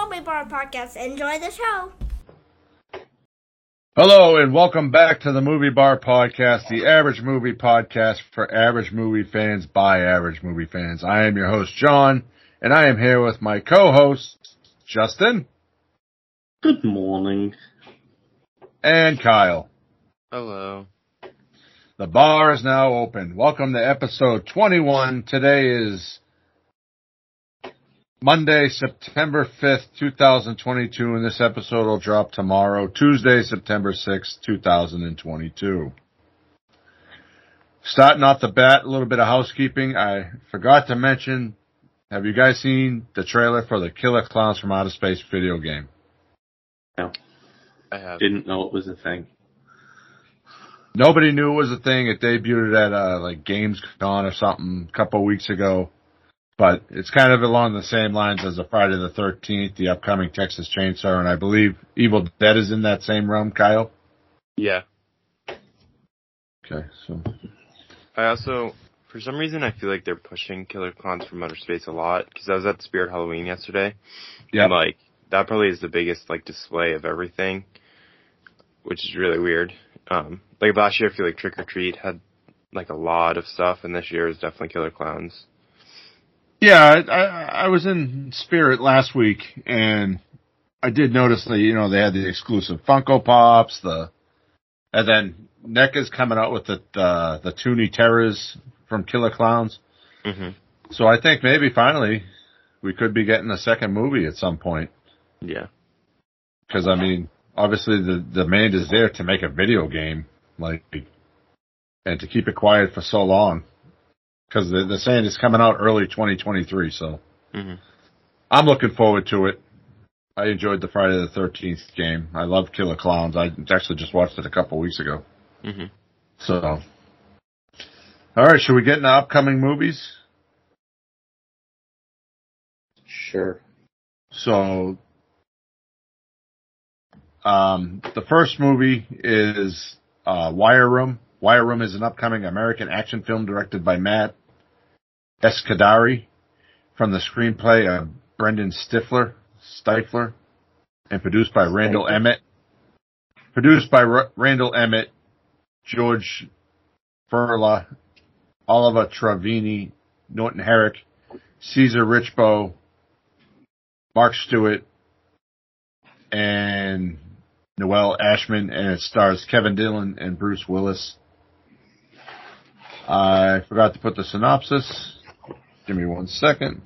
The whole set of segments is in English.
Celebrity Bar Podcast. Enjoy the show. Hello and welcome back to the Movie Bar Podcast, the average movie podcast for average movie fans by average movie fans. I am your host, John, and I am here with my co-host, Justin. Good morning. And Kyle. Hello. The bar is now open. Welcome to episode 21. Today is Monday, September 5th, 2022, and this episode will drop tomorrow, Tuesday, September 6th, 2022. Starting off the bat, a little bit of housekeeping. I forgot to mention, have you guys seen the trailer for the Killer Clowns from Outer Space video game? No. I have. Didn't know it was a thing. Nobody knew it was a thing. It debuted at like GamesCon or something a couple weeks ago. But it's kind of along the same lines as the Friday the 13th, the upcoming Texas Chainsaw, and I believe Evil Dead is in that same realm, Kyle? Yeah. Okay, so. I also, for some reason, I feel like they're pushing Killer Clowns from Outer Space a lot, because I was at Spirit Halloween yesterday. Yeah. And, like, that probably is the biggest, like, display of everything, which is really weird. Like, last year, I feel like Trick 'r Treat had, like, a lot of stuff, and this year is definitely Killer Clowns. Yeah, I was in Spirit last week, and I did notice that, you know, they had the exclusive Funko Pops, and then NECA's coming out with the Toonie Terrors from Killer Clowns. Mm-hmm. So I think maybe finally we could be getting a second movie at some point. Yeah. Because, I mean, obviously the demand is there to make a video game, like, and to keep it quiet for so long. Because they're saying it's coming out early 2023, so I'm looking forward to it. I enjoyed the Friday the 13th game. I love Killer Clowns. I actually just watched it a couple weeks ago. Mm-hmm. So, all right, should we get into upcoming movies? Sure. So, the first movie is Wire Room. Wire Room is an upcoming American action film directed by Matt Escadary from the screenplay of Brendan Stifler, and produced by Randall Emmett. Produced by Randall Emmett, George Furla, Oliver Travini, Norton Herrick, Caesar Richbow, Mark Stewart, and Noel Ashman, and it stars Kevin Dillon and Bruce Willis. I forgot to put the synopsis. Give me 1 second.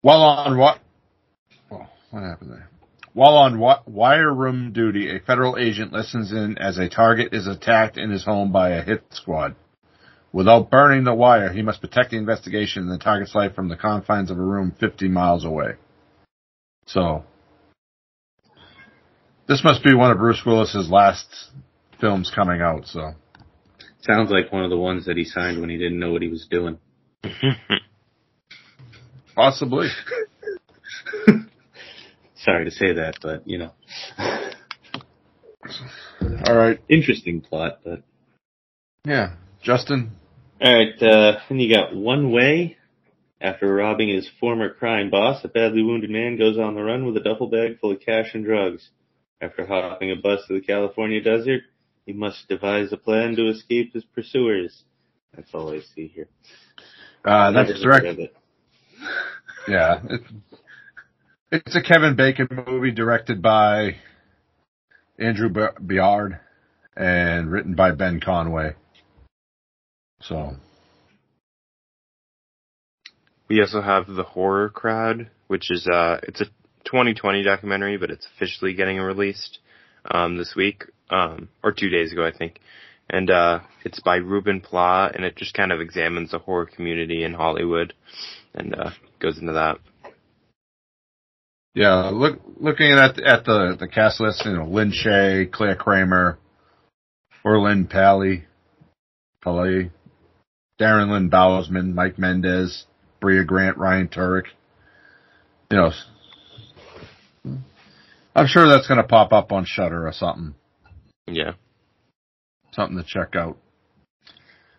While on wire room duty, a federal agent listens in as a target is attacked in his home by a hit squad. Without burning the wire, he must protect the investigation and the target's life from the confines of a room 50 miles away. So, this must be one of Bruce Willis's last films coming out, so. Sounds like one of the ones that he signed when he didn't know what he was doing. Possibly. Sorry to say that, but, you know. All right. Interesting plot, but. Yeah. Justin? All right, and you got One Way. After robbing his former crime boss, a badly wounded man goes on the run with a duffel bag full of cash and drugs. After hopping a bus to the California desert, he must devise a plan to escape his pursuers. That's all I see here. That's directed. Yeah. It's a Kevin Bacon movie directed by Andrew Biard and written by Ben Conway. So, we also have The Horror Crowd, which is it's a 2020 documentary, but it's officially getting released this week, or 2 days ago, I think. And it's by Ruben Pla, and it just kind of examines the horror community in Hollywood and goes into that. Yeah, looking at the cast list, you know, Lynn Shay, Claire Kramer, Orlin Pally, Darren Lynn Bowersman, Mike Mendez, Bria Grant, Ryan Turek. You know, I'm sure that's going to pop up on Shudder or something. Yeah. something to check out.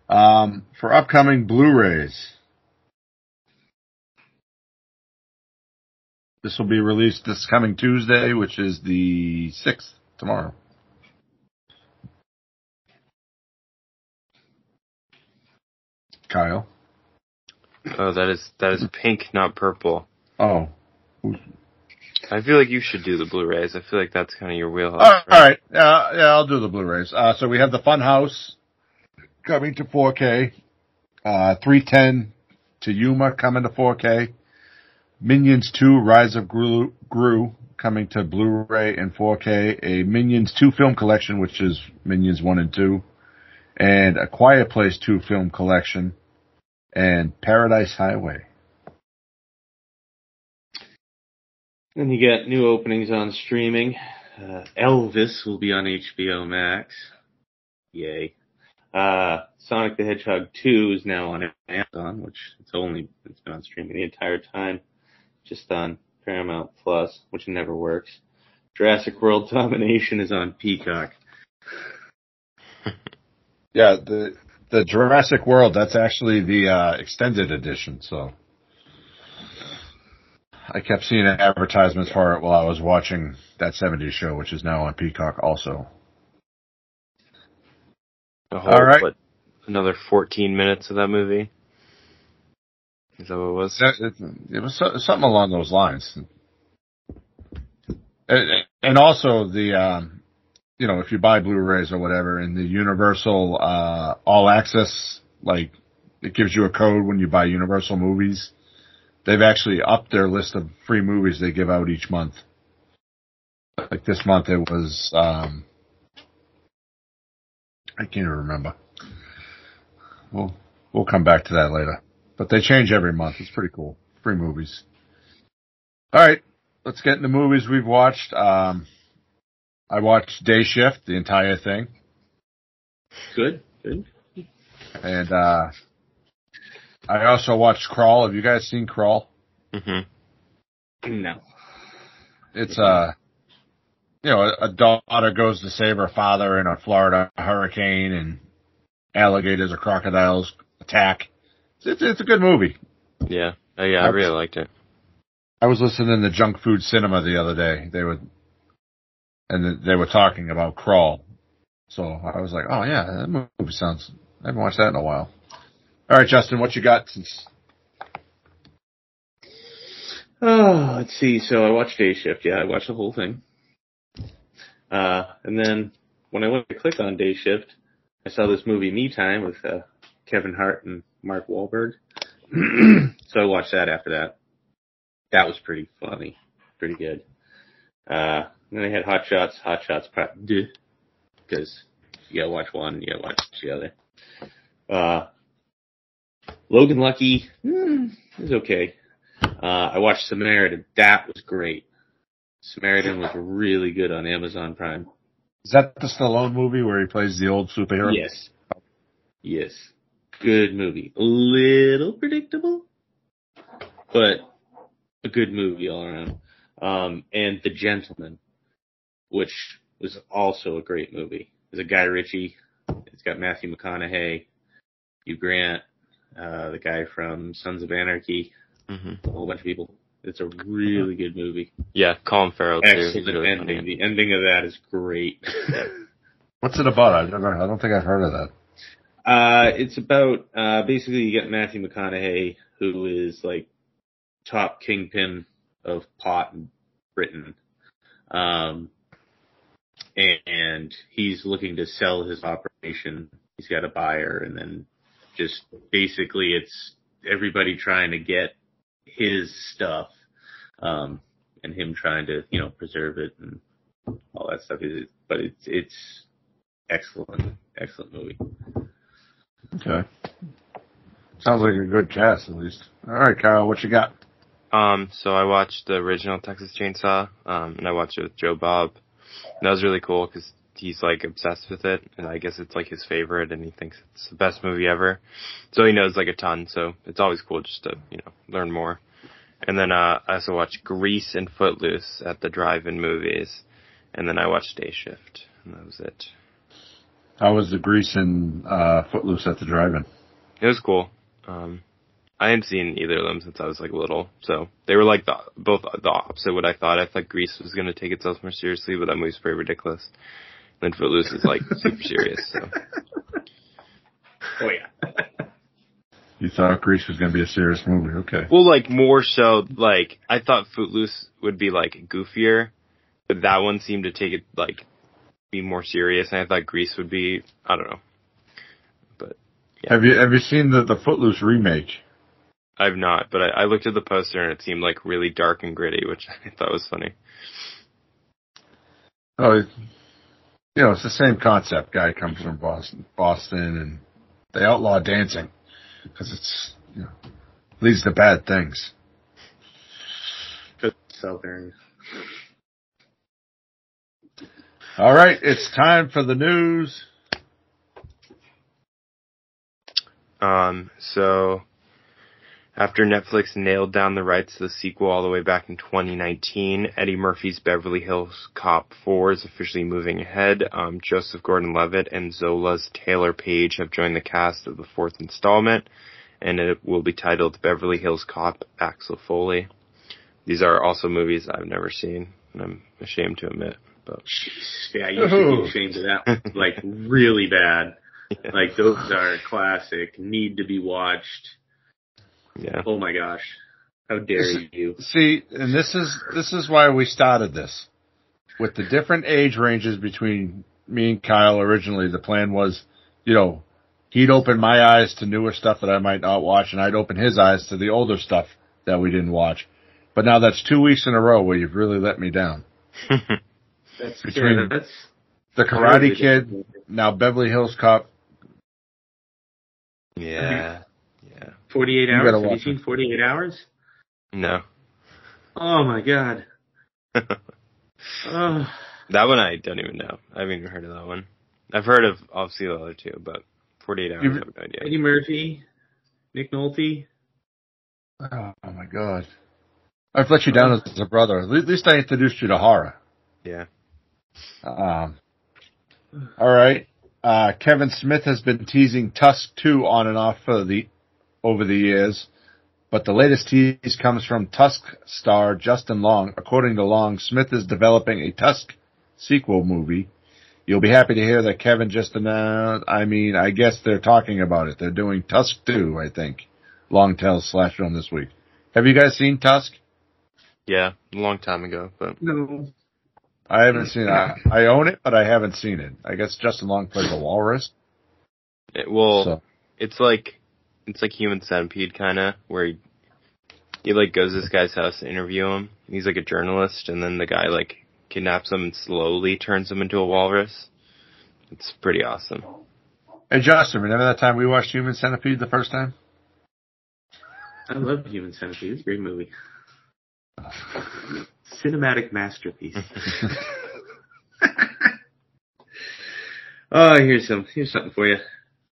For upcoming Blu-rays, this will be released this coming Tuesday, which is the 6th, tomorrow. Kyle? Oh, that is pink, not purple. Oh. I feel like you should do the Blu-rays. I feel like that's kind of your wheelhouse. All right. Yeah, I'll do the Blu-rays. So we have the Funhouse coming to 4K. 310 to Yuma coming to 4K. Minions 2 Rise of Gru coming to Blu-ray and 4K. A Minions 2 film collection, which is Minions 1 and 2. And A Quiet Place 2 film collection. And Paradise Highway. Then you got new openings on streaming. Elvis will be on HBO Max. Yay. Sonic the Hedgehog 2 is now on Amazon, which it's been on streaming the entire time. Just on Paramount Plus, which never works. Jurassic World Domination is on Peacock. Yeah, the Jurassic World, that's actually the extended edition, so. I kept seeing advertisements for it while I was watching That 70s Show, which is now on Peacock also. All right. What, another 14 minutes of that movie? Is that what it was? It was something along those lines. And also the, if you buy Blu-rays or whatever, in the Universal All Access, like, it gives you a code when you buy Universal movies. They've actually upped their list of free movies they give out each month. Like this month it was, I can't even remember. We'll come back to that later. But they change every month. It's pretty cool. Free movies. All right. Let's get into movies we've watched. I watched Day Shift, the entire thing. Good. And, I also watched Crawl. Have you guys seen Crawl? Mm-hmm. No. It's a daughter goes to save her father in a Florida hurricane, and alligators or crocodiles attack. It's a good movie. Yeah. I really liked it. I was listening to Junk Food Cinema the other day. They were talking about Crawl. So I was like, oh yeah, that movie sounds, I haven't watched that in a while. All right, Justin, what you got? Let's see. So I watched Day Shift. Yeah, I watched the whole thing. And then when I went to click on Day Shift, I saw this movie, Me Time, with Kevin Hart and Mark Wahlberg. So I watched that after that. That was pretty funny. Pretty good. And then I had Hot Shots Part 2. Because you gotta watch one, you gotta watch the other. Logan Lucky is okay. I watched Samaritan. That was great. Samaritan was really good on Amazon Prime. Is that the Stallone movie where he plays the old superhero? Yes. Good movie. A little predictable, but a good movie all around. And The Gentleman, which was also a great movie. It's a Guy Ritchie. It's got Matthew McConaughey, Hugh Grant, the guy from Sons of Anarchy, a whole bunch of people. It's a really good movie. Yeah, Colin Farrell too. Excellent ending. The ending of that is great. What's it about? I don't think I've heard of that. It's about basically you get Matthew McConaughey, who is like top kingpin of pot in Britain, and he's looking to sell his operation. He's got a buyer, and then. Just basically, it's everybody trying to get his stuff, and him trying to, preserve it and all that stuff. But it's excellent movie. Okay, sounds like a good cast at least. All right, Kyle, what you got? So I watched the original Texas Chainsaw, and I watched it with Joe Bob. And that was really cool because. He's like obsessed with it, and I guess it's like his favorite, and he thinks it's the best movie ever. So he knows like a ton. So it's always cool just to learn more. And then I also watched Grease and Footloose at the drive-in movies, and then I watched Day Shift, and that was it. How was the Grease and Footloose at the drive-in? It was cool. I hadn't seen either of them since I was like little, so they were like both the opposite of what I thought. I thought Grease was going to take itself more seriously, but that movie's pretty ridiculous. And then Footloose is like super serious. So. Oh yeah. You thought Grease was going to be a serious movie, okay? Well, like more so. Like I thought Footloose would be like goofier, but that one seemed to take it like be more serious, and I thought Grease would be I don't know. But yeah. Have you seen the Footloose remake? I've not, but I looked at the poster and it seemed like really dark and gritty, which I thought was funny. Oh, you know, it's the same concept. Guy comes from Boston, and they outlaw dancing because it's you know, leads to bad things. Good Southern. All right, it's time for the news. So. After Netflix nailed down the rights to the sequel all the way back in 2019, Eddie Murphy's Beverly Hills Cop 4 is officially moving ahead. Joseph Gordon-Levitt and Zola's Taylor Page have joined the cast of the fourth installment, and it will be titled Beverly Hills Cop Axel Foley. These are also movies I've never seen, and I'm ashamed to admit. But yeah, you should be ashamed of that. Like, really bad. Yeah. Like, those are classic, need to be watched. Yeah. Oh my gosh! How dare you? See, and this is why we started this with the different age ranges between me and Kyle. Originally, the plan was, you know, he'd open my eyes to newer stuff that I might not watch, and I'd open his eyes to the older stuff that we didn't watch. But now that's 2 weeks in a row where you've really let me down. That's between that's the Karate Kid, now Beverly Hills Cop. Yeah. 48 hours? Have you seen 48 hours? No. Oh, my God. That one I don't even know. I haven't even heard of that one. I've heard of, obviously, the other two, but 48 hours, I have no idea. Eddie Murphy, Nick Nolte. Oh, my God. I've let you down as a brother. At least I introduced you to horror. Yeah. All right. Kevin Smith has been teasing Tusk 2 on and off for the over the years, but the latest tease comes from Tusk star Justin Long. According to Long, Smith is developing a Tusk sequel movie. You'll be happy to hear that Kevin just announced, I mean, I guess they're talking about it. They're doing Tusk 2, I think. Long tells Slash Film this week. Have you guys seen Tusk? Yeah, a long time ago, but no. I haven't seen it. I own it, but I haven't seen it. I guess Justin Long plays a walrus. It's like Human Centipede, kind of, where he like goes to this guy's house to interview him. He's like a journalist, and then the guy like kidnaps him and slowly turns him into a walrus. It's pretty awesome. Hey, Justin, remember that time we watched Human Centipede the first time? I love Human Centipede. It's a great movie. Cinematic masterpiece. Oh, here's something for you.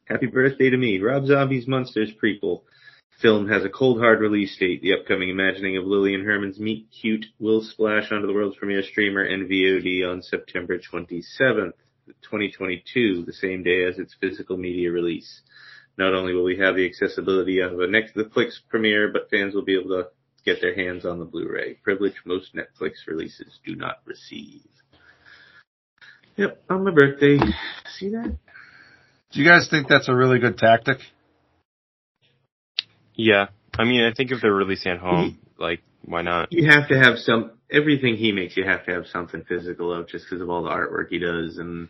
Happy birthday to me. Rob Zombie's Monsters prequel film has a cold hard release date. The upcoming imagining of Lillian Herman's Meet Cute will splash onto the world's premiere streamer and VOD on September 27th, 2022, the same day as its physical media release. Not only will we have the accessibility of a Netflix premiere, but fans will be able to get their hands on the Blu-ray. Privilege most Netflix releases do not receive. Yep, on my birthday. See that? Do you guys think that's a really good tactic? Yeah. I mean, I think if they're releasing at home, like, why not? You have to have everything he makes, you have to have something physical of just because of all the artwork he does and,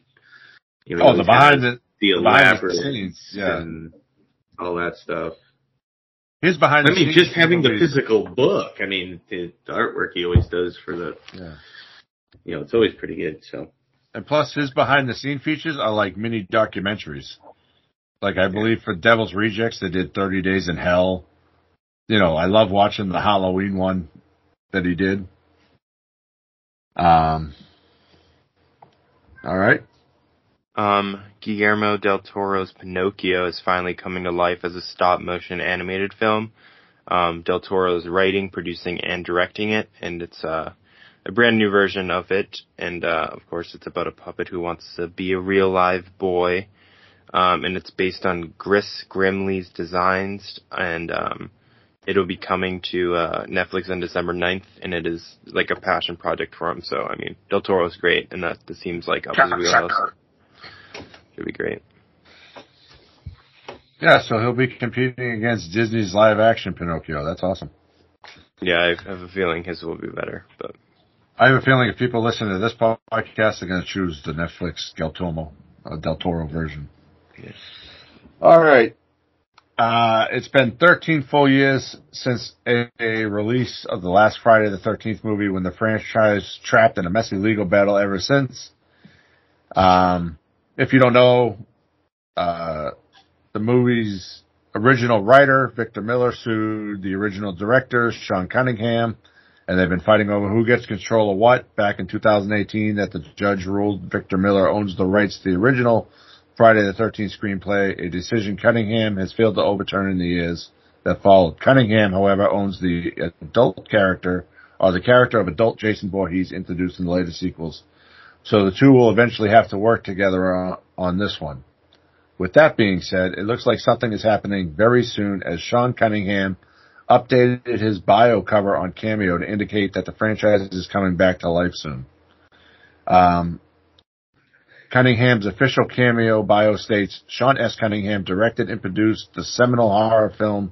you know, the behind the scenes, yeah. And all that stuff. His behind the scenes. I mean, just having the physical book. I mean, the artwork he always does for the, you know, it's always pretty good, so. And plus, his behind-the-scene features are like mini documentaries. Like, I believe for Devil's Rejects, they did 30 Days in Hell. You know, I love watching the Halloween one that he did. All right. Guillermo del Toro's Pinocchio is finally coming to life as a stop-motion animated film. Del Toro is writing, producing, and directing it, and it's a brand new version of it. And, of course, it's about a puppet who wants to be a real live boy. And it's based on Chris Grimley's designs, and it'll be coming to Netflix on December 9th, and it is like a passion project for him. So, I mean, Del Toro's great, and that seems like up his wheelhouse. Should be great. Yeah, so he'll be competing against Disney's live-action Pinocchio. That's awesome. Yeah, I have a feeling his will be better. But I have a feeling if people listen to this podcast, they're going to choose the Netflix Del Toro version. Yes. All right. It's been 13 full years since a release of the last Friday the 13th movie, when the franchise trapped in a messy legal battle ever since. If you don't know, the movie's original writer, Victor Miller, sued the original director, Sean Cunningham, and they've been fighting over who gets control of what. Back in 2018, that the judge ruled Victor Miller owns the rights to the original Friday the 13th screenplay, a decision Cunningham has failed to overturn in the years that followed. Cunningham, however, owns the adult character, or the character of adult Jason Voorhees introduced in the later sequels. So the two will eventually have to work together on this one. With that being said, it looks like something is happening very soon, as Sean Cunningham updated his bio cover on Cameo to indicate that the franchise is coming back to life soon. Cunningham's official Cameo bio states, Sean S. Cunningham directed and produced the seminal horror film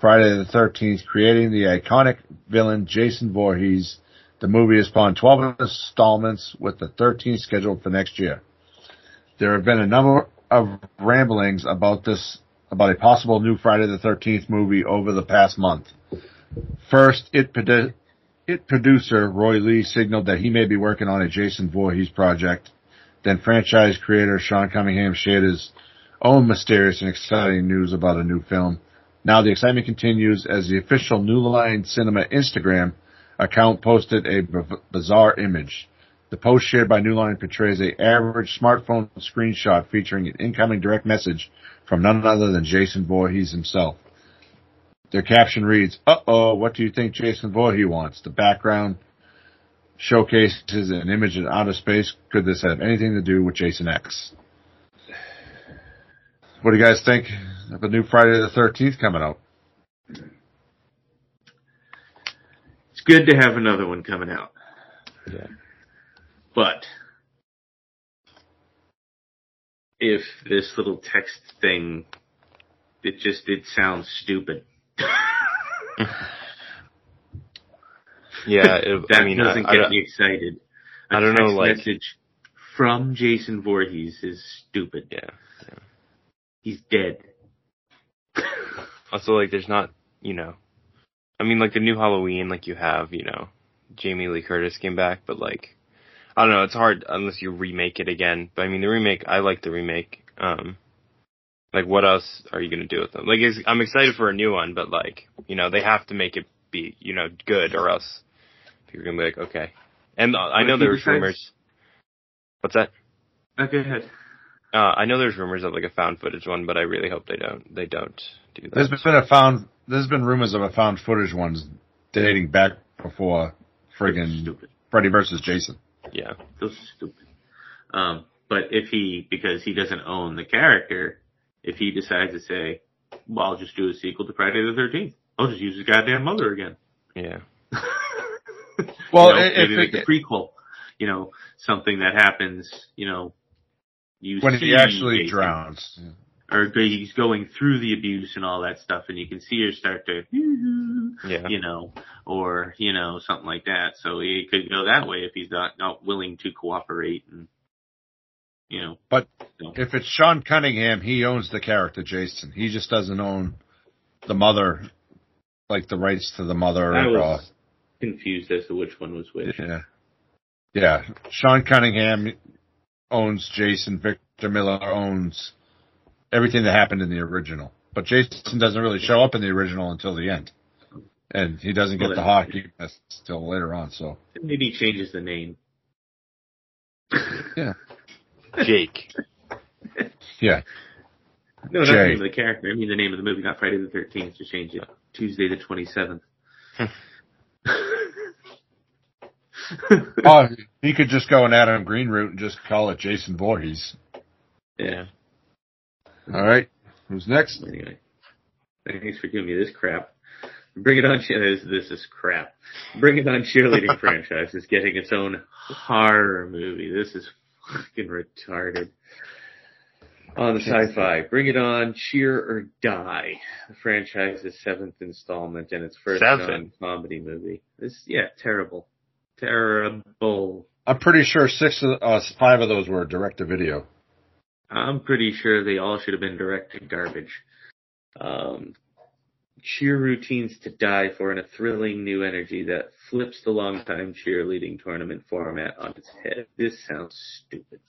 Friday the 13th, creating the iconic villain Jason Voorhees. The movie is spawned 12 installments, with the 13th scheduled for next year. There have been a number of ramblings about a possible new Friday the 13th movie over the past month. First, it producer Roy Lee signaled that he may be working on a Jason Voorhees project. Then franchise creator Sean Cunningham shared his own mysterious and exciting news about a new film. Now the excitement continues, as the official New Line Cinema Instagram account posted a bizarre image. The post shared by New Line portrays an average smartphone screenshot featuring an incoming direct message from none other than Jason Voorhees himself. Their caption reads, "Uh-oh, what do you think Jason Voorhees wants?" The background showcases an image in outer space. Could this have anything to do with Jason X? What do you guys think of the new Friday the 13th coming out? It's good to have another one coming out. Yeah. But if this little text thing, it sounds stupid. Yeah, that doesn't get me excited. I don't know, like, message from Jason Voorhees is stupid. Yeah. He's dead. Also, like, there's not, I mean, like, the new Halloween, like, you have, Jamie Lee Curtis came back, but, like, I don't know, it's hard unless you remake it again. But, I mean, I like the remake. Like, what else are you going to do with them? Like, I'm excited for a new one, but, like, they have to make it be, good, or else people are going to be like, okay. And I know there was rumors. What's that? Okay, go ahead. I know there's rumors of, like, a found footage one, but I really hope they don't do that. There's been rumors of a found footage ones dating back before friggin' Freddy versus Jason. Yeah. Those are stupid. But because he doesn't own the character, if he decides to say, well, I'll just do a sequel to Friday the 13th. I'll just use his goddamn mother again. Yeah. Well, maybe a prequel, something that happens, when he actually Jason drowns. Yeah. Or he's going through the abuse and all that stuff, and you can see her start to, yeah. Or, something like that. So he could go that way if he's not willing to cooperate and, But if it's Sean Cunningham, he owns the character Jason. He just doesn't own the mother, like the rights to the mother. I was confused as to which one was which. Yeah. Sean Cunningham owns Jason. Victor Miller owns everything that happened in the original. But Jason doesn't really show up in the original until the end. And he doesn't get the hockey until later on. So maybe he changes the name. Yeah. Jake. Yeah. No, not the name of the character. I mean the name of the movie, not Friday the 13th. Just change it. Tuesday the 27th. Oh, he could just go an Adam Green route and just call it Jason Voorhees. Yeah. All right. Who's next? Anyway, thanks for giving me this crap. Bring It On! This is crap. Bring It On! Cheerleading franchise is getting its own horror movie. This is fucking retarded. On the Sci-Fi, Bring It On! Cheer or Die. The franchise's seventh installment and its first non-comedy movie. This, yeah, terrible. Terrible. I'm pretty sure five of those were direct-to-video. I'm pretty sure they all should have been directed garbage. Cheer routines to die for in a thrilling new energy that flips the longtime cheerleading tournament format on its head. This sounds stupid.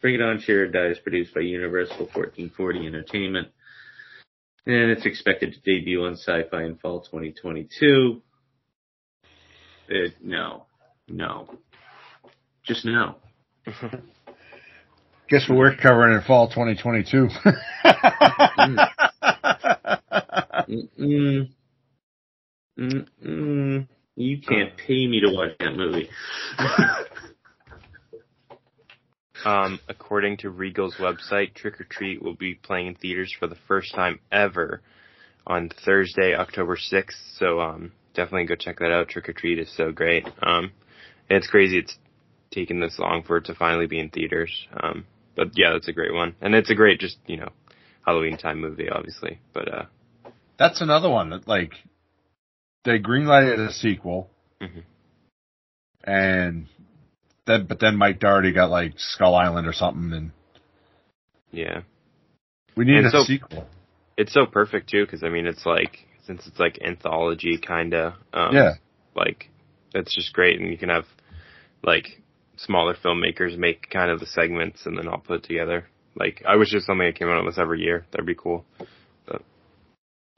Bring It On! Cheer or Die is produced by Universal 1440 Entertainment, and it's expected to debut on Sci-Fi in fall 2022. No. Guess what we're covering in fall 2022? You can't pay me to watch that movie. According to Regal's website, Trick 'r Treat will be playing in theaters for the first time ever on Thursday, October 6th. So definitely go check that out. Trick 'r Treat is so great. And it's crazy it's taken this long for it to finally be in theaters. But yeah, that's a great one. And it's a great just, you know, Halloween time movie, obviously. But that's another one that, like, they greenlighted a sequel, and then, but then Mike Doherty got, like, Skull Island or something, and yeah, we need a sequel. It's so perfect too, because I mean, it's like, since it's like anthology kinda, like it's just great, and you can have like smaller filmmakers make kind of the segments and then all put together. Like, I wish there's something that came out of this every year. That'd be cool.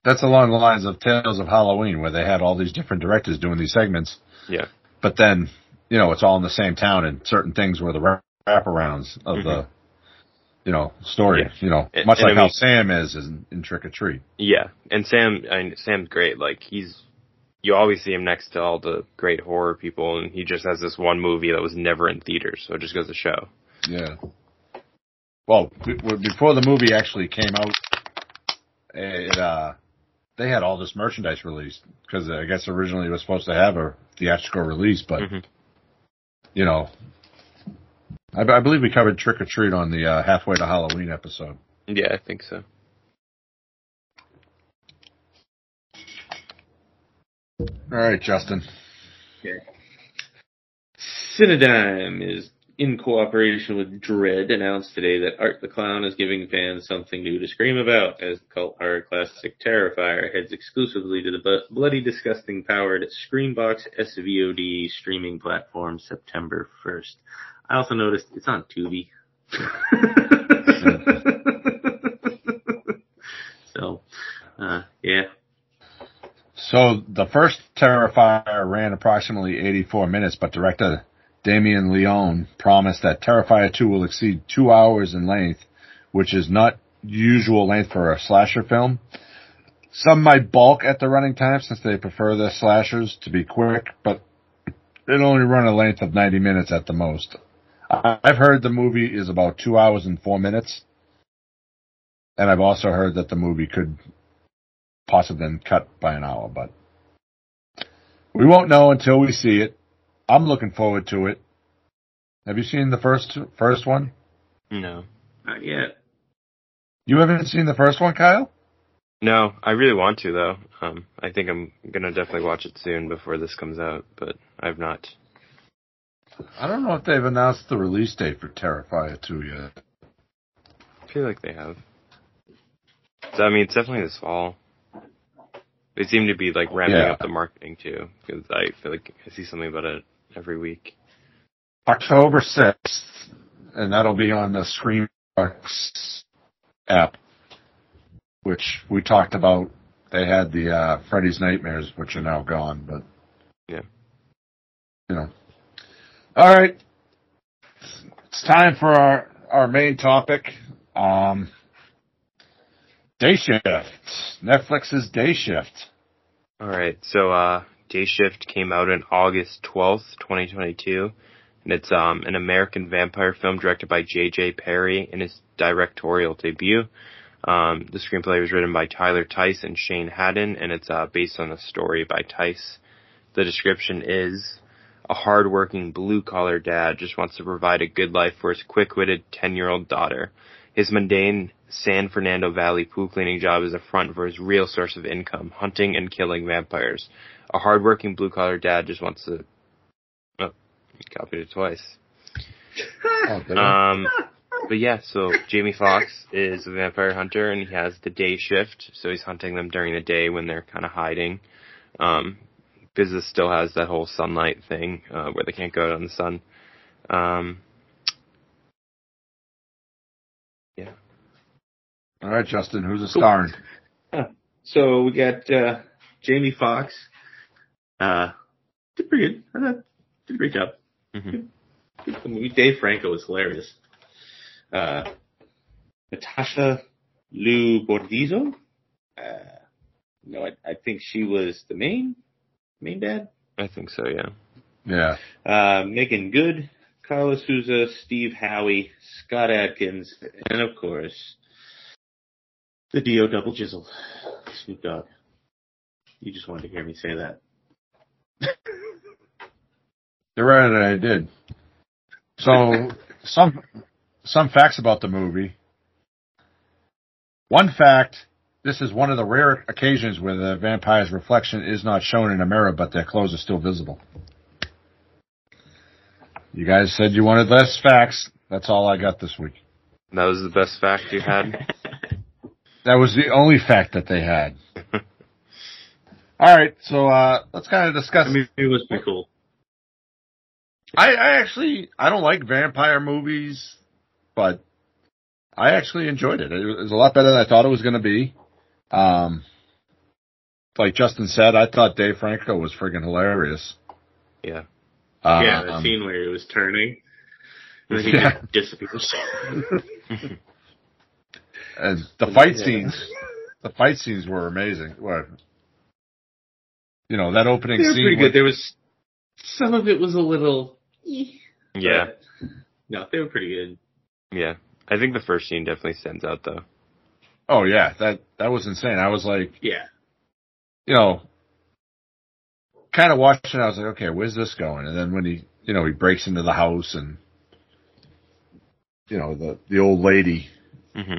That's along the lines of Tales of Halloween, where they had all these different directors doing these segments. Yeah. But then, you know, it's all in the same town, and certain things were the wraparounds of the, you know, story. Yeah. You know, much like how Sam is in Trick 'r Treat. Yeah, and Sam's great. Like, you always see him next to all the great horror people, and he just has this one movie that was never in theaters, so it just goes to show. Yeah. Well, before the movie actually came out, they had all this merchandise released, because I guess originally it was supposed to have a theatrical release, but, you know, I believe we covered Trick 'r Treat on the Halfway to Halloween episode. Yeah, I think so. All right, Justin. Okay. Cinedime is, in cooperation with Dredd, announced today that Art the Clown is giving fans something new to scream about, as the cult horror classic Terrifier heads exclusively to the bloody disgusting powered Screambox SVOD streaming platform September 1st. I also noticed it's on Tubi. So, yeah. So the first Terrifier ran approximately 84 minutes, but director Damien Leone promised that Terrifier 2 will exceed 2 hours in length, which is not usual length for a slasher film. Some might balk at the running time since they prefer their slashers to be quick, but it only run a length of 90 minutes at the most. I've heard the movie is about 2 hours and 4 minutes, and I've also heard that the movie could possibly be cut by an hour, but we won't know until we see it. I'm looking forward to it. Have you seen the first one? No. Not yet. You haven't seen the first one, Kyle? No, I really want to, though. I think I'm going to definitely watch it soon before this comes out, but I've not. I don't know if they've announced the release date for Terrifier 2 yet. I feel like they have. So, I mean, it's definitely this fall. They seem to be, like, ramping up the marketing, too, because I feel like I see something about it every week. October 6th, and that'll be on the Screambox app, which we talked about. They had the Freddy's Nightmares, which are now gone, but, yeah, you know. All right. It's time for our main topic. Day Shift. Netflix's Day Shift. All right, so Day Shift came out on August 12th, 2022, and it's an American vampire film directed by J.J. Perry in his directorial debut. The screenplay was written by Tyler Tice and Shane Haddon, and it's based on a story by Tice. The description is, a hard-working, blue-collar dad just wants to provide a good life for his quick-witted 10-year-old daughter. His mundane San Fernando Valley pool-cleaning job is a front for his real source of income, hunting and killing vampires. A hard-working, blue-collar dad just wants to... Oh, copied it twice. But yeah, so Jamie Foxx is a vampire hunter, and he has the day shift, so he's hunting them during the day when they're kind of hiding. Because this still has that whole sunlight thing where they can't go out in the sun. Yeah. All right, Justin, who's a star? So we got Jamie Foxx. Did pretty good. I thought did a great job. Mm-hmm. Dave Franco was hilarious. Natasha Lou Bordizo. I think she was the main dad. I think so, yeah. Yeah. Megan Good, Carla Souza, Steve Howie, Scott Adkins, and of course, the D.O. Double Jizzle, Snoop Dogg. You just wanted to hear me say that. You're right, I did. So, some facts about the movie. One fact, this is one of the rare occasions where the vampire's reflection is not shown in a mirror, but their clothes are still visible. You guys said you wanted less facts. That's all I got this week. That was the best fact you had? That was the only fact that they had. All right, so let's kind of discuss. I mean, it was pretty cool. I don't like vampire movies, but I actually enjoyed it. It was a lot better than I thought it was going to be. Like Justin said, I thought Dave Franco was friggin' hilarious. Yeah. The scene where he was turning, and then he just disappears. And the fight scenes were amazing. You know, that opening scene. It was pretty good. There was, some of it was a little... Yeah. No, they were pretty good. Yeah. I think the first scene definitely stands out, though. Oh, yeah. That was insane. I was like... Yeah. You know, kind of watching, I was like, okay, where's this going? And then when he, you know, he breaks into the house and, you know, the old lady... Mm-hmm.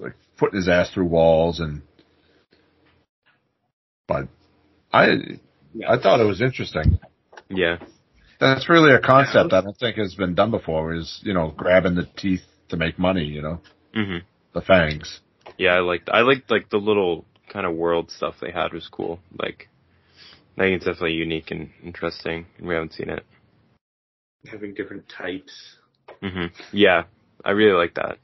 Like putting his ass through walls I thought it was interesting. Yeah, that's really a concept I don't think has been done before. Is grabbing the teeth to make money. Mm-hmm. The fangs. Yeah, I liked the little kind of world stuff they had was cool. Like, I think it's definitely unique and interesting, and we haven't seen it. Having different types. Mm-hmm. Yeah, I really like that.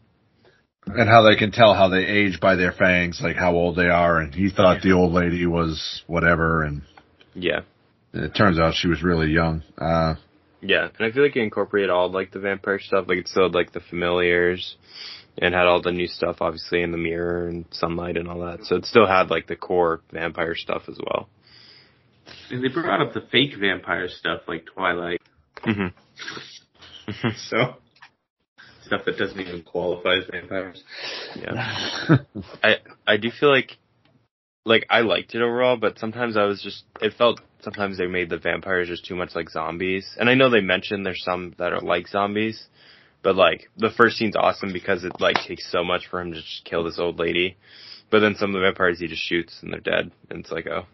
And how they can tell how they age by their fangs, like how old they are. And he thought the old lady was whatever. And yeah, it turns out she was really young. Yeah, and I feel like it incorporated all like the vampire stuff. Like it still had like the familiars and had all the new stuff, obviously, in the mirror and sunlight and all that. So it still had like the core vampire stuff as well. And they brought up the fake vampire stuff like Twilight. Mm-hmm. So... stuff that doesn't even qualify as vampires. Yeah. I do feel like I liked it overall, but sometimes sometimes they made the vampires just too much like zombies. And I know they mentioned there's some that are like zombies, but like the first scene's awesome because it like takes so much for him to just kill this old lady. But then some of the vampires he just shoots and they're dead. And it's like, oh,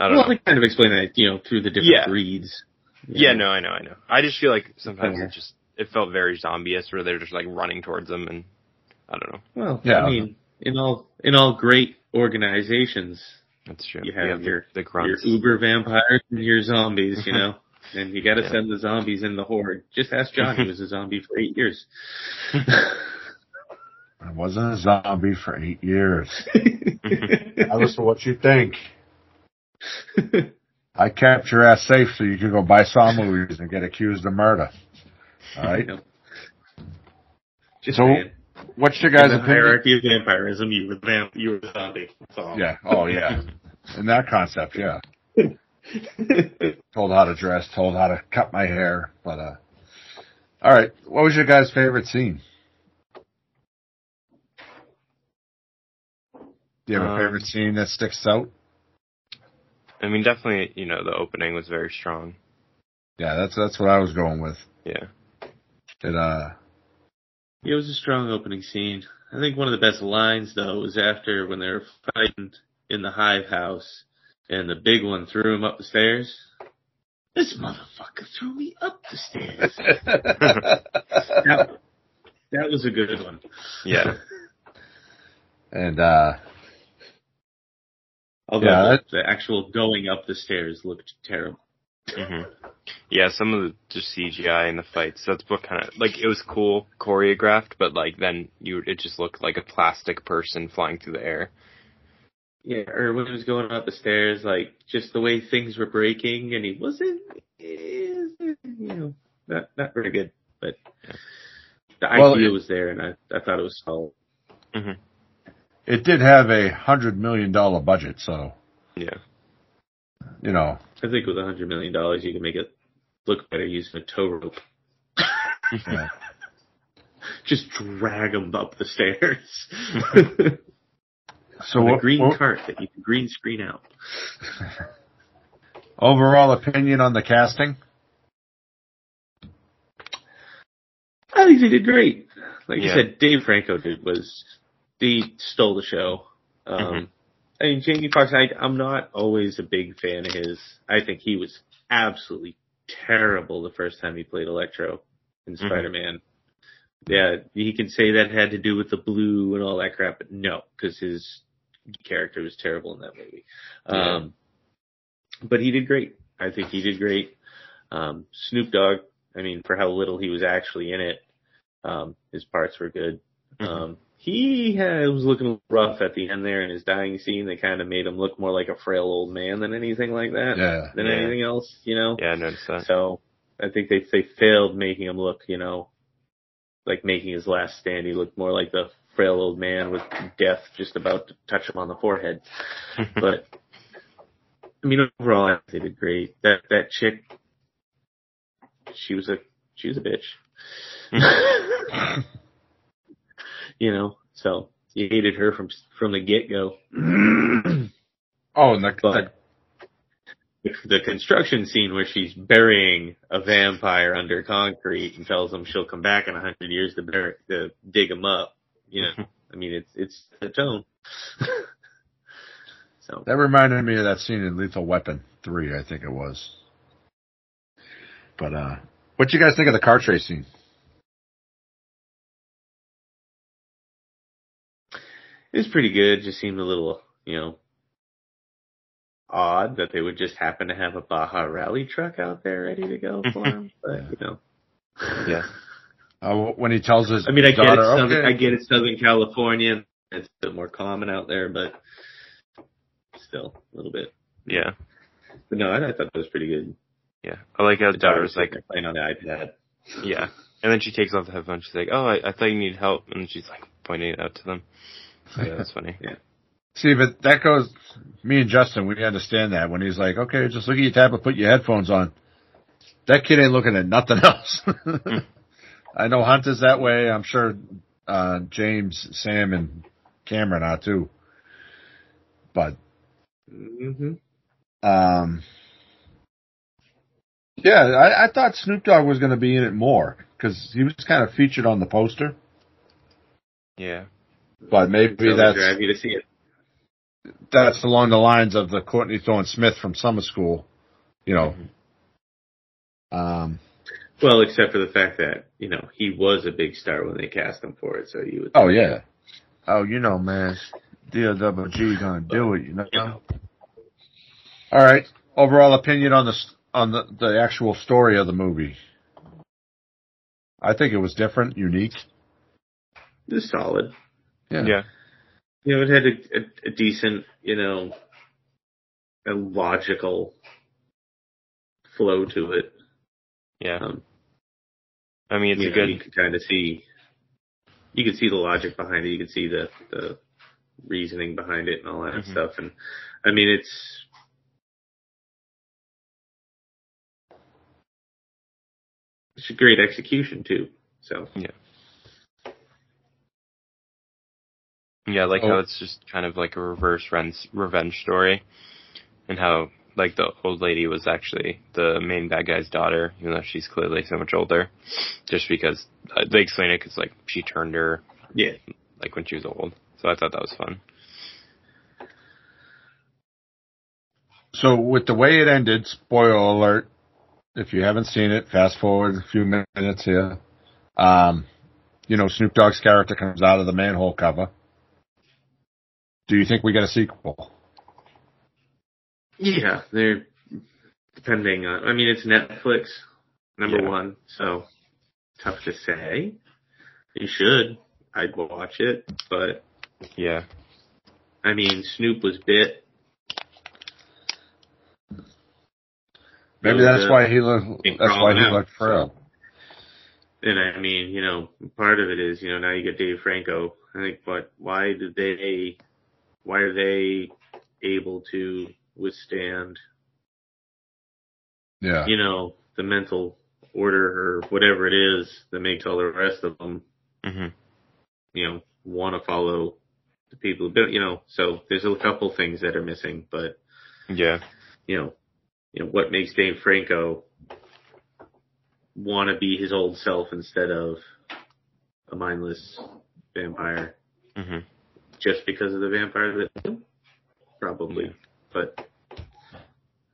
I don't know. Well, they kind of explain that, through the different breeds. Yeah. Yeah, no, I know. I just feel like sometimes it felt very zombie-esque, where they were just, like, running towards them, and I don't know. Well, yeah. I mean, in all great organizations, that's true. You have your uber vampires and your zombies, and you got to send the zombies in the horde. Just ask John, he was a zombie for 8 years. I wasn't a zombie for 8 years. I listen to what you think. I kept your ass safe so you could go buy Saw movies and get accused of murder. All right. Just so, saying. What's your guys' opinion? Hierarchy of vampirism, you were the zombie. That's all. Yeah. Oh, yeah. In that concept, yeah. Told how to dress, told how to cut my hair. But, all right. What was your guys' favorite scene? Do you have a favorite scene that sticks out? I mean, definitely, you know, the opening was very strong. Yeah, that's what I was going with. Yeah. It was a strong opening scene. I think one of the best lines, though, was after when they were fighting in the hive house and the big one threw him up the stairs. This motherfucker threw me up the stairs. that was a good one. Yeah. And, although the actual going up the stairs looked terrible. Mm-hmm. Yeah, some of the just CGI in the fights. That's what kind of, like, it was cool, choreographed, but, like, then it just looked like a plastic person flying through the air. Yeah, or when he was going up the stairs, like, just the way things were breaking, and he wasn't, you know, not very good. But the idea was there, and I thought it was solid. Mm-hmm. It did have a $100 million budget, so. Yeah. You know. I think with $100 million, you can make it look better using a tow rope. Yeah. Just drag them up the stairs. So a green cart that you can green screen out. Overall opinion on the casting? I think they did great. Like you said, Dave Franco He stole the show. I mean, Jamie Foxx, I'm not always a big fan of his. I think he was absolutely terrible the first time he played Electro in Spider-Man. Yeah, he can say that had to do with the blue and all that crap, but no, because his character was terrible in that movie. But he did great. I think he did great. Snoop Dogg, I mean, for how little he was actually in it, his parts were good. He was looking rough at the end there in his dying scene. They kind of made him look more like a frail old man than anything like that. Yeah, than anything else, you know? Yeah, I noticed that. So I think they failed making him look, you know, like making his last stand. He looked more like the frail old man with death just about to touch him on the forehead. But, I mean, overall, I think they did great. That chick, she was a bitch. You know, so you hated her from the get-go. Oh, and the construction scene where she's burying a vampire under concrete and tells him she'll come back in 100 years to dig him up. You know, I mean, it's the tone. So that reminded me of that scene in Lethal Weapon 3, I think it was. But what do you guys think of the car chase scene? It was pretty good. Just seemed a little, you know, odd that they would just happen to have a Baja rally truck out there ready to go for him. But you know, when he tells his, I mean, I get it's Southern California. It's a bit more common out there, but still a little bit. Yeah. But no, I thought that was pretty good. Yeah, I like how the daughter's like playing on the iPad. Yeah, and then she takes off the headphones. She's like, "Oh, I thought you needed help," and she's like pointing it out to them. So, yeah, that's funny. Yeah. See, but that goes, me and Justin, we understand that. When he's like, okay, just look at your tablet, put your headphones on. That kid ain't looking at nothing else. I know Hunter's that way. I'm sure James, Sam, and Cameron are too. But, I thought Snoop Dogg was going to be in it more because he was kind of featured on the poster. Yeah. But maybe that's drive you to see it. That's along the lines of the Courtney Thorne Smith from summer school, you know. Well, except for the fact that you know he was a big star when they cast him for it, so you would. Oh yeah. That. Oh, you know, man, DLG gonna do it, you know. Yeah. All right. Overall opinion on the actual story of the movie. I think it was different, unique. It's solid. Yeah. You know, it had a decent, you know, a logical flow to it. Yeah. I mean, it's a good... You can kind of see... You can see the logic behind it. You can see the reasoning behind it and all that stuff. And, I mean, it's... It's a great execution too. So yeah. Yeah, I like how it's just kind of like a reverse revenge story, and how like the old lady was actually the main bad guy's daughter, even though she's clearly so much older, just because they explain it because like she turned her, yeah, like when she was old. So I thought that was fun. So with the way it ended, spoiler alert, if you haven't seen it, fast forward a few minutes here. You know, Snoop Dogg's character comes out of the manhole cover. Do you think we get a sequel? Yeah, they're depending on, I mean, it's Netflix, number one, so tough to say. You should. I'd watch it, but yeah. I mean, Snoop was bit. Maybe that's why he looked frail. And I mean, you know, part of it is, you know, now you get Dave Franco. I think, but why are they able to withstand, yeah, you know, the mental order or whatever it is that makes all the rest of them, mm-hmm, you know, want to follow the people who don't, you know? So there's a couple things that are missing, but yeah, you know. You know, what makes Dave Franco want to be his old self instead of a mindless vampire? Mm-hmm. Just because of the vampire that probably, yeah. But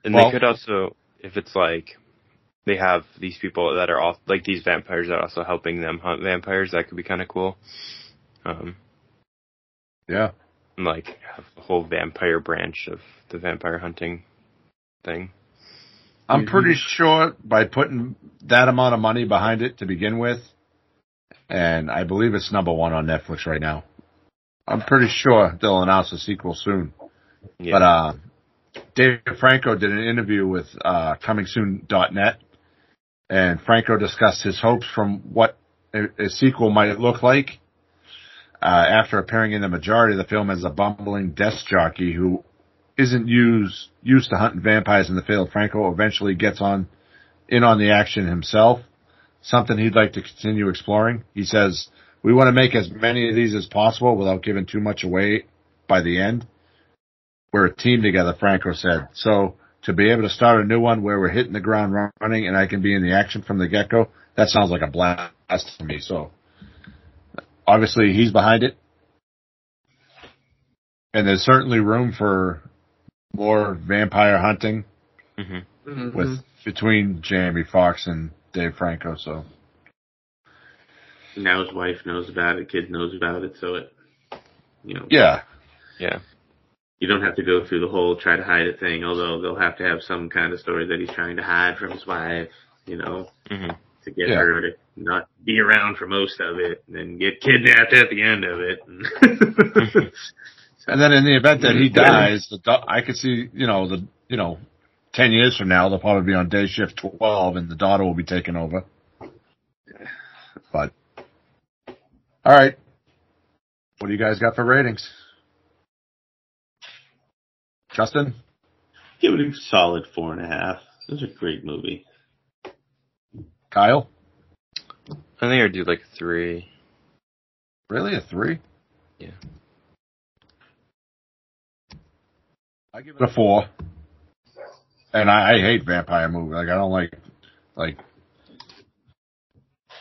and they could also, if it's like they have these people that are off, like these vampires that are also helping them hunt vampires, that could be kind of cool. Yeah, and like have a whole vampire branch of the vampire hunting thing. I'm pretty sure by putting that amount of money behind it to begin with, and I believe it's #1 on Netflix right now, I'm pretty sure they'll announce a sequel soon. Yeah. But Dave Franco did an interview with comingsoon.net, and Franco discussed his hopes from what a sequel might look like after appearing in the majority of the film as a bumbling desk jockey who isn't used to hunting vampires in the field. Franco eventually gets in on the action himself, something he'd like to continue exploring. He says, "We want to make as many of these as possible without giving too much away by the end. We're a team together," Franco said. "So to be able to start a new one where we're hitting the ground running and I can be in the action from the get-go, that sounds like a blast to me." So obviously he's behind it. And there's certainly room for more vampire hunting, mm-hmm, mm-hmm, between Jamie Foxx and Dave Franco. So now his wife knows about it, kid knows about it, so it, you know, yeah, you don't have to go through the whole try to hide it thing. Although they'll have to have some kind of story that he's trying to hide from his wife, you know, mm-hmm, to get her to not be around for most of it, and then get kidnapped at the end of it. And then in the event that he dies, I could see, you know, 10 years from now, they'll probably be on Day Shift 12 and the daughter will be taken over. But, all right. What do you guys got for ratings? Justin? Give it a solid 4.5. This is a great movie. Kyle? I think I'd do like 3. Really? A 3? Yeah. I give it a 4, and I hate vampire movies. Like, I don't like.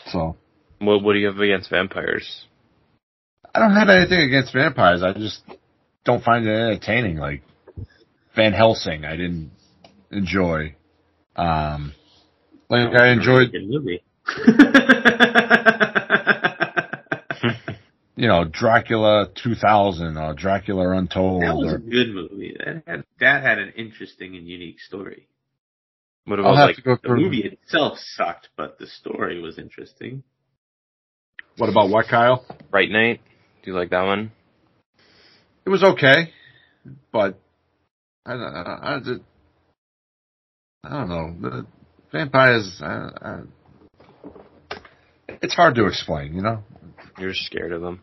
So, what do you have against vampires? I don't have anything against vampires. I just don't find it entertaining. Like Van Helsing, I didn't enjoy. I enjoyed the movie. You know, Dracula 2000 or Dracula Untold. That was a good movie. That had an interesting and unique story. What about the movie itself sucked, but the story was interesting. What about what, Kyle? Fright Night. Do you like that one? It was okay, but I don't know. The vampires. It's hard to explain, you know. You're scared of them.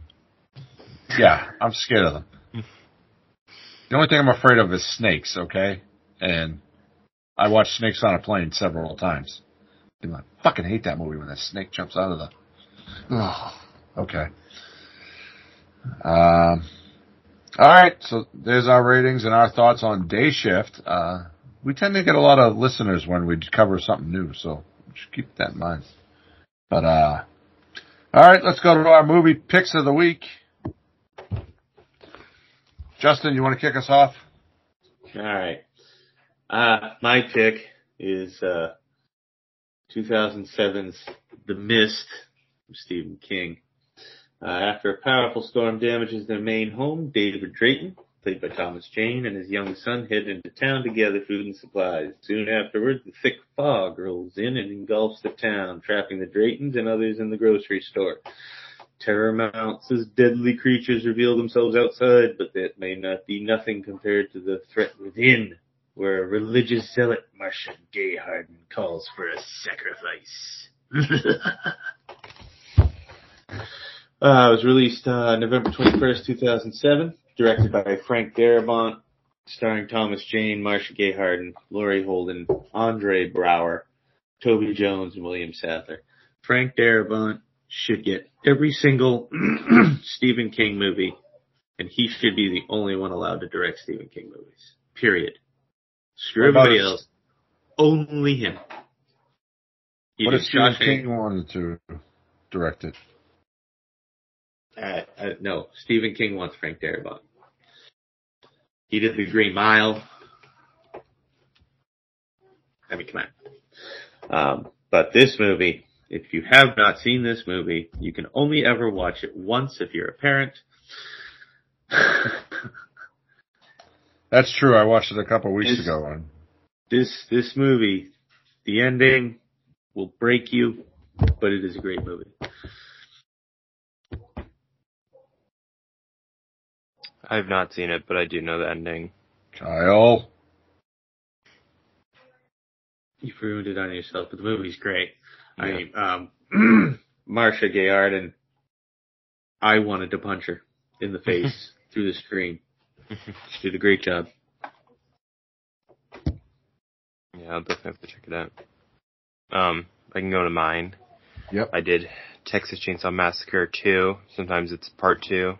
Yeah, I'm scared of them. The only thing I'm afraid of is snakes, okay? And I watched Snakes on a Plane several times. I fucking hate that movie when that snake jumps out of the... Oh, okay. All right, so there's our ratings and our thoughts on Day Shift. We tend to get a lot of listeners when we cover something new, so just keep that in mind. But, all right, let's go to our movie picks of the week. Justin, you want to kick us off? All right. My pick is 2007's The Mist from Stephen King. After a powerful storm damages their main home, David Drayton, played by Thomas Jane, and his young son head into town to gather food and supplies. Soon afterward, the thick fog rolls in and engulfs the town, trapping the Draytons and others in the grocery store. Terror mounts as deadly creatures reveal themselves outside, but that may not be nothing compared to the threat within, where a religious zealot, Marcia Gay Harden, calls for a sacrifice. It was released November 21st, 2007, directed by Frank Darabont, starring Thomas Jane, Marcia Gay Harden, Laurie Holden, Andre Brower, Toby Jones, and William Sadler. Frank Darabont should get every single Stephen King movie, and he should be the only one allowed to direct Stephen King movies. Period. Screw everybody else. Only him. What if Stephen King wanted to direct it? No, Stephen King wants Frank Darabont. He did The Green Mile. I mean, come on. But this movie, if you have not seen this movie, you can only ever watch it once if you're a parent. That's true. I watched it a couple of weeks ago. This movie, the ending will break you, but it is a great movie. I've not seen it, but I do know the ending. Kyle. You've ruined it on yourself, but the movie's great. Yeah. I mean, Marcia Gay Harden, I wanted to punch her in the face through the screen. She did a great job. Yeah, I'll definitely have to check it out. I can go to mine. Yep. I did Texas Chainsaw Massacre 2. Sometimes it's part 2.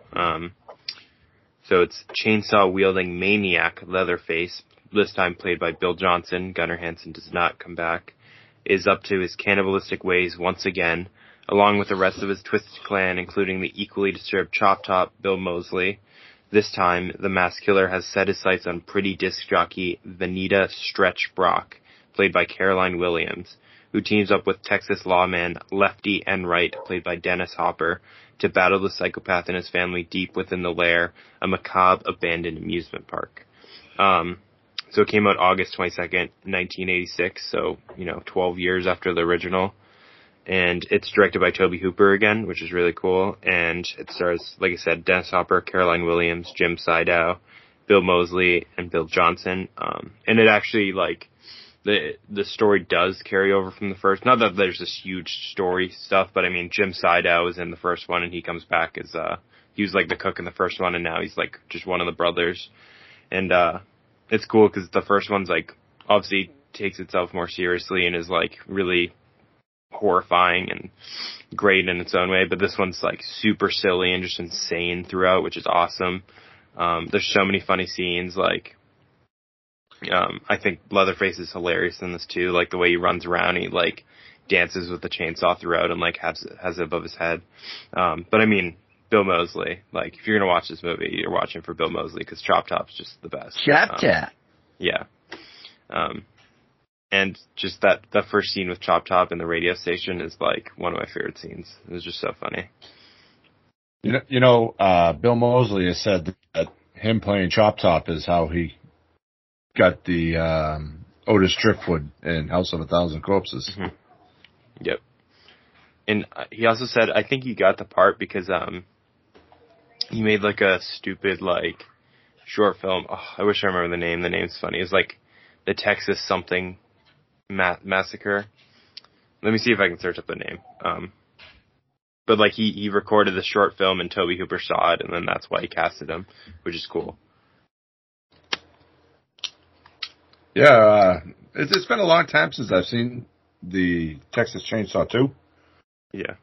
So it's chainsaw-wielding maniac Leatherface, this time played by Bill Johnson. Gunnar Hansen does not come back, is up to his cannibalistic ways once again, along with the rest of his twisted clan, including the equally disturbed Chop Top, Bill Moseley. This time, the mass killer has set his sights on pretty disc jockey Vanita Stretch Brock, played by Caroline Williams, who teams up with Texas lawman Lefty Enright, played by Dennis Hopper, to battle the psychopath and his family deep within the lair, a macabre abandoned amusement park. So it came out August 22nd, 1986, so, 12 years after the original. And it's directed by Tobe Hooper again, which is really cool. And it stars, like I said, Dennis Hopper, Caroline Williams, Jim Sidow, Bill Moseley, and Bill Johnson. And it actually, the story does carry over from the first. Not that there's this huge story stuff, but I mean, Jim Sidow was in the first one and he comes back as, he was the cook in the first one and now he's just one of the brothers. And, it's cool because the first one's obviously takes itself more seriously and is really horrifying and great in its own way. But this one's super silly and just insane throughout, which is awesome. There's so many funny scenes I think Leatherface is hilarious in this too, the way he runs around, he dances with the chainsaw throughout and has it above his head. But I mean, Bill Moseley, if you're gonna watch this movie, you're watching for Bill Moseley because Chop Top's just the best. Chop Top. Yeah. And just that first scene with Chop Top in the radio station is one of my favorite scenes. It was just so funny. Bill Moseley has said that him playing Chop Top is how he got the Otis Driftwood in House of a Thousand Corpses. Mm-hmm. Yep. And he also said, I think he got the part because he made a stupid short film. Oh, I wish I remember the name. The name's funny. It's the Texas something massacre. Let me see if I can search up the name. But he recorded the short film and Tobe Hooper saw it, and then that's why he casted him, which is cool. Yeah, it's been a long time since I've seen the Texas Chainsaw 2. Yeah.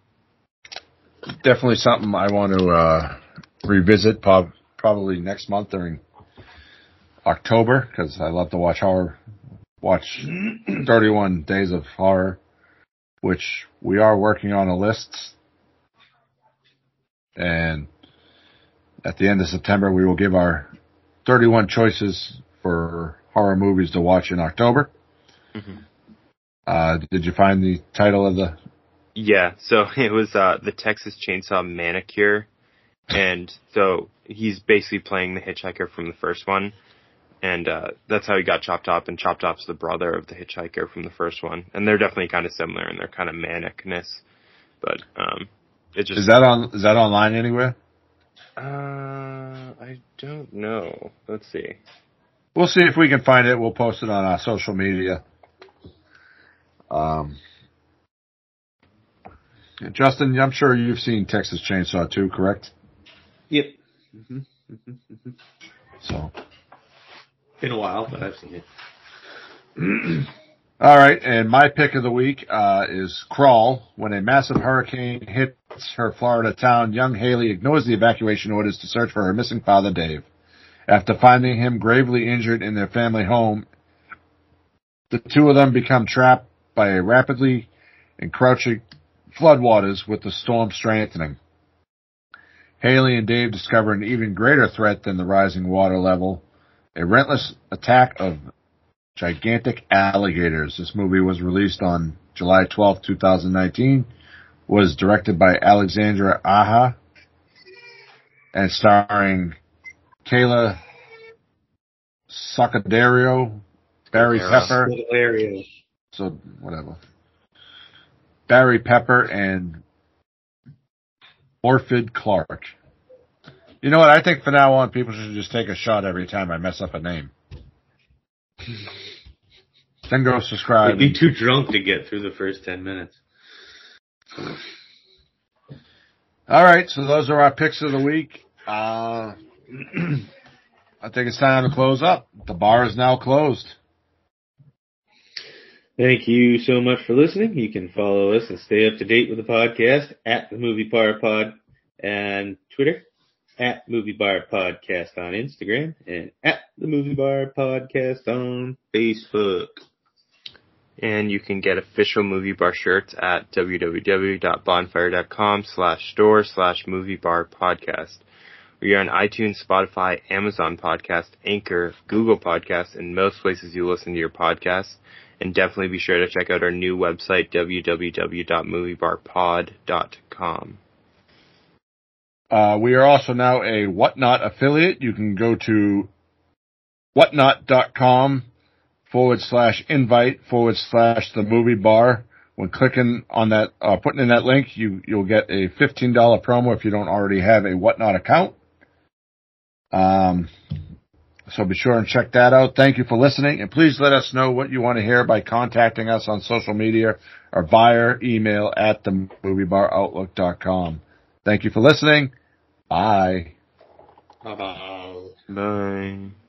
Definitely something I want to revisit probably next month during October, because I love to watch horror. Watch 31 Days of Horror, which we are working on a list. And at the end of September, we will give our 31 choices for horror movies to watch in October. Mm-hmm. Did you find the title of the... Yeah, so it was The Texas Chainsaw Manicure. And so he's basically playing the hitchhiker from the first one. And that's how he got chopped up. And Chopped Up's the brother of the hitchhiker from the first one. And they're definitely kind of similar in their kind of manicness. But it just... Is that online anywhere? I don't know. Let's see. We'll see if we can find it. We'll post it on our social media. Justin, I'm sure you've seen Texas Chainsaw 2, correct? Yep. Mm-hmm. Mm-hmm. So, been a while, but I've seen it. All right, and my pick of the week is Crawl. When a massive hurricane hits her Florida town, young Haley ignores the evacuation orders to search for her missing father, Dave. After finding him gravely injured in their family home, the two of them become trapped by a rapidly encroaching floodwaters with the storm strengthening. Haley and Dave discover an even greater threat than the rising water level, a relentless attack of gigantic alligators. This movie was released on July 12, 2019, was directed by Alexandra Aja, and starring Kayla Sacadario, Barry Pepper. So, whatever. Barry Pepper and Orford Clark. You know what? I think from now on, people should just take a shot every time I mess up a name. Then go subscribe. You'd be too drunk to get through the first 10 minutes. All right, so those are our picks of the week. I think it's time to close up. The bar is now closed. Thank you so much for listening. You can follow us and stay up to date with the podcast at the Movie Bar Pod on Twitter, at Movie Bar Podcast on Instagram, and at the Movie Bar Podcast on Facebook. And you can get official Movie Bar shirts at www.bonfire.com/store/Movie Bar Podcast. We are on iTunes, Spotify, Amazon Podcast, Anchor, Google Podcasts, and most places you listen to your podcasts. And definitely be sure to check out our new website, www.moviebarpod.com. We are also now a Whatnot affiliate. You can go to whatnot.com/invite/themoviebar. When clicking on that, putting in that link, you'll get a $15 promo if you don't already have a Whatnot account. So be sure and check that out. Thank you for listening, and please let us know what you want to hear by contacting us on social media or via email at themoviebaroutlook.com. Thank you for listening. Bye. Bye-bye. Bye.